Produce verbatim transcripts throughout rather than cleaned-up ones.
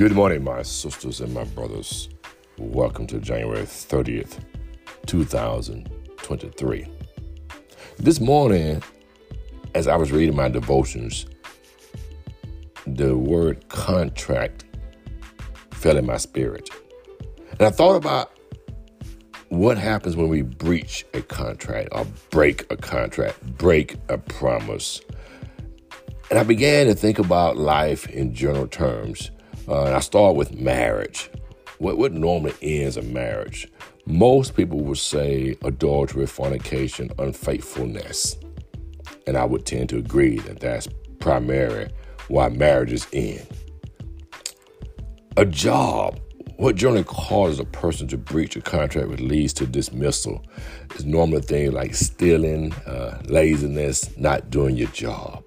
Good morning, my sisters and my brothers. Welcome to January thirtieth, two thousand twenty-three. This morning, as I was reading my devotions, the word contract fell in my spirit. And I thought about what happens when we breach a contract or break a contract, break a promise. And I began to think about life in general terms. Uh, and I start with marriage. What, what normally ends a marriage? Most people would say adultery, fornication, unfaithfulness. And I would tend to agree that that's primarily why marriages end. A job. What generally causes a person to breach a contract which leads to dismissal is normally things like stealing, uh, laziness, not doing your job.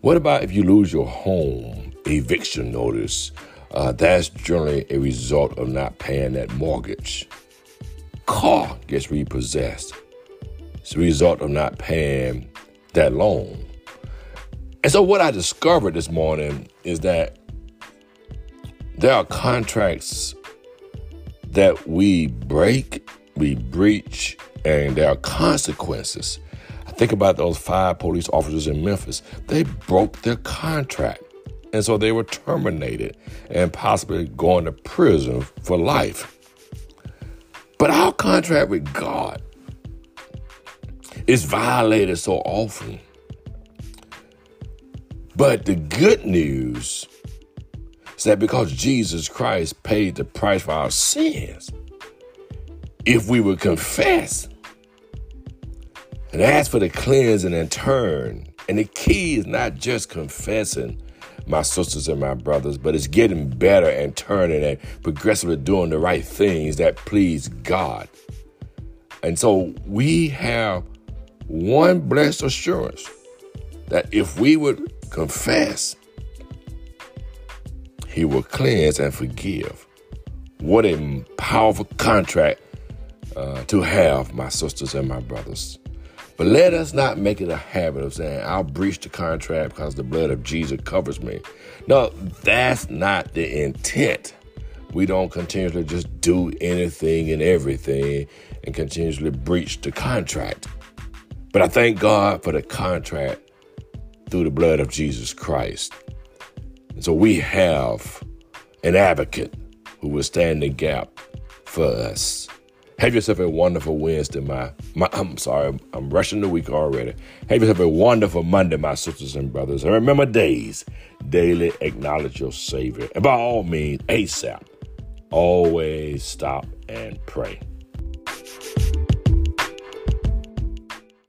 What about if you lose your home? Eviction notice. Uh, that's generally a result of not paying that mortgage. Car gets repossessed. It's a result of not paying that loan. And so what I discovered this morning is that there are contracts that we break, we breach, and there are consequences. I think about those five police officers in Memphis. They broke their contract, and so they were terminated and possibly going to prison for life. But our contract with God is violated so often. But the good news is that because Jesus Christ paid the price for our sins, if we would confess and ask for the cleansing and turn. And the key is not just confessing, my sisters and my brothers, but it's getting better and turning and progressively doing the right things that please God. And so we have one blessed assurance that if we would confess, He will cleanse and forgive. What a powerful contract uh, to have, my sisters and my brothers. But let us not make it a habit of saying, I'll breach the contract because the blood of Jesus covers me. No, that's not the intent. We don't continually just do anything and everything and continuously breach the contract. But I thank God for the contract through the blood of Jesus Christ. And so we have an advocate who will stand the gap for us. Have yourself a wonderful Wednesday, my, my, I'm sorry, I'm rushing the week already. Have yourself a wonderful Monday, my sisters and brothers. And remember days, daily acknowledge your Savior. And by all means, ASAP, always stop and pray.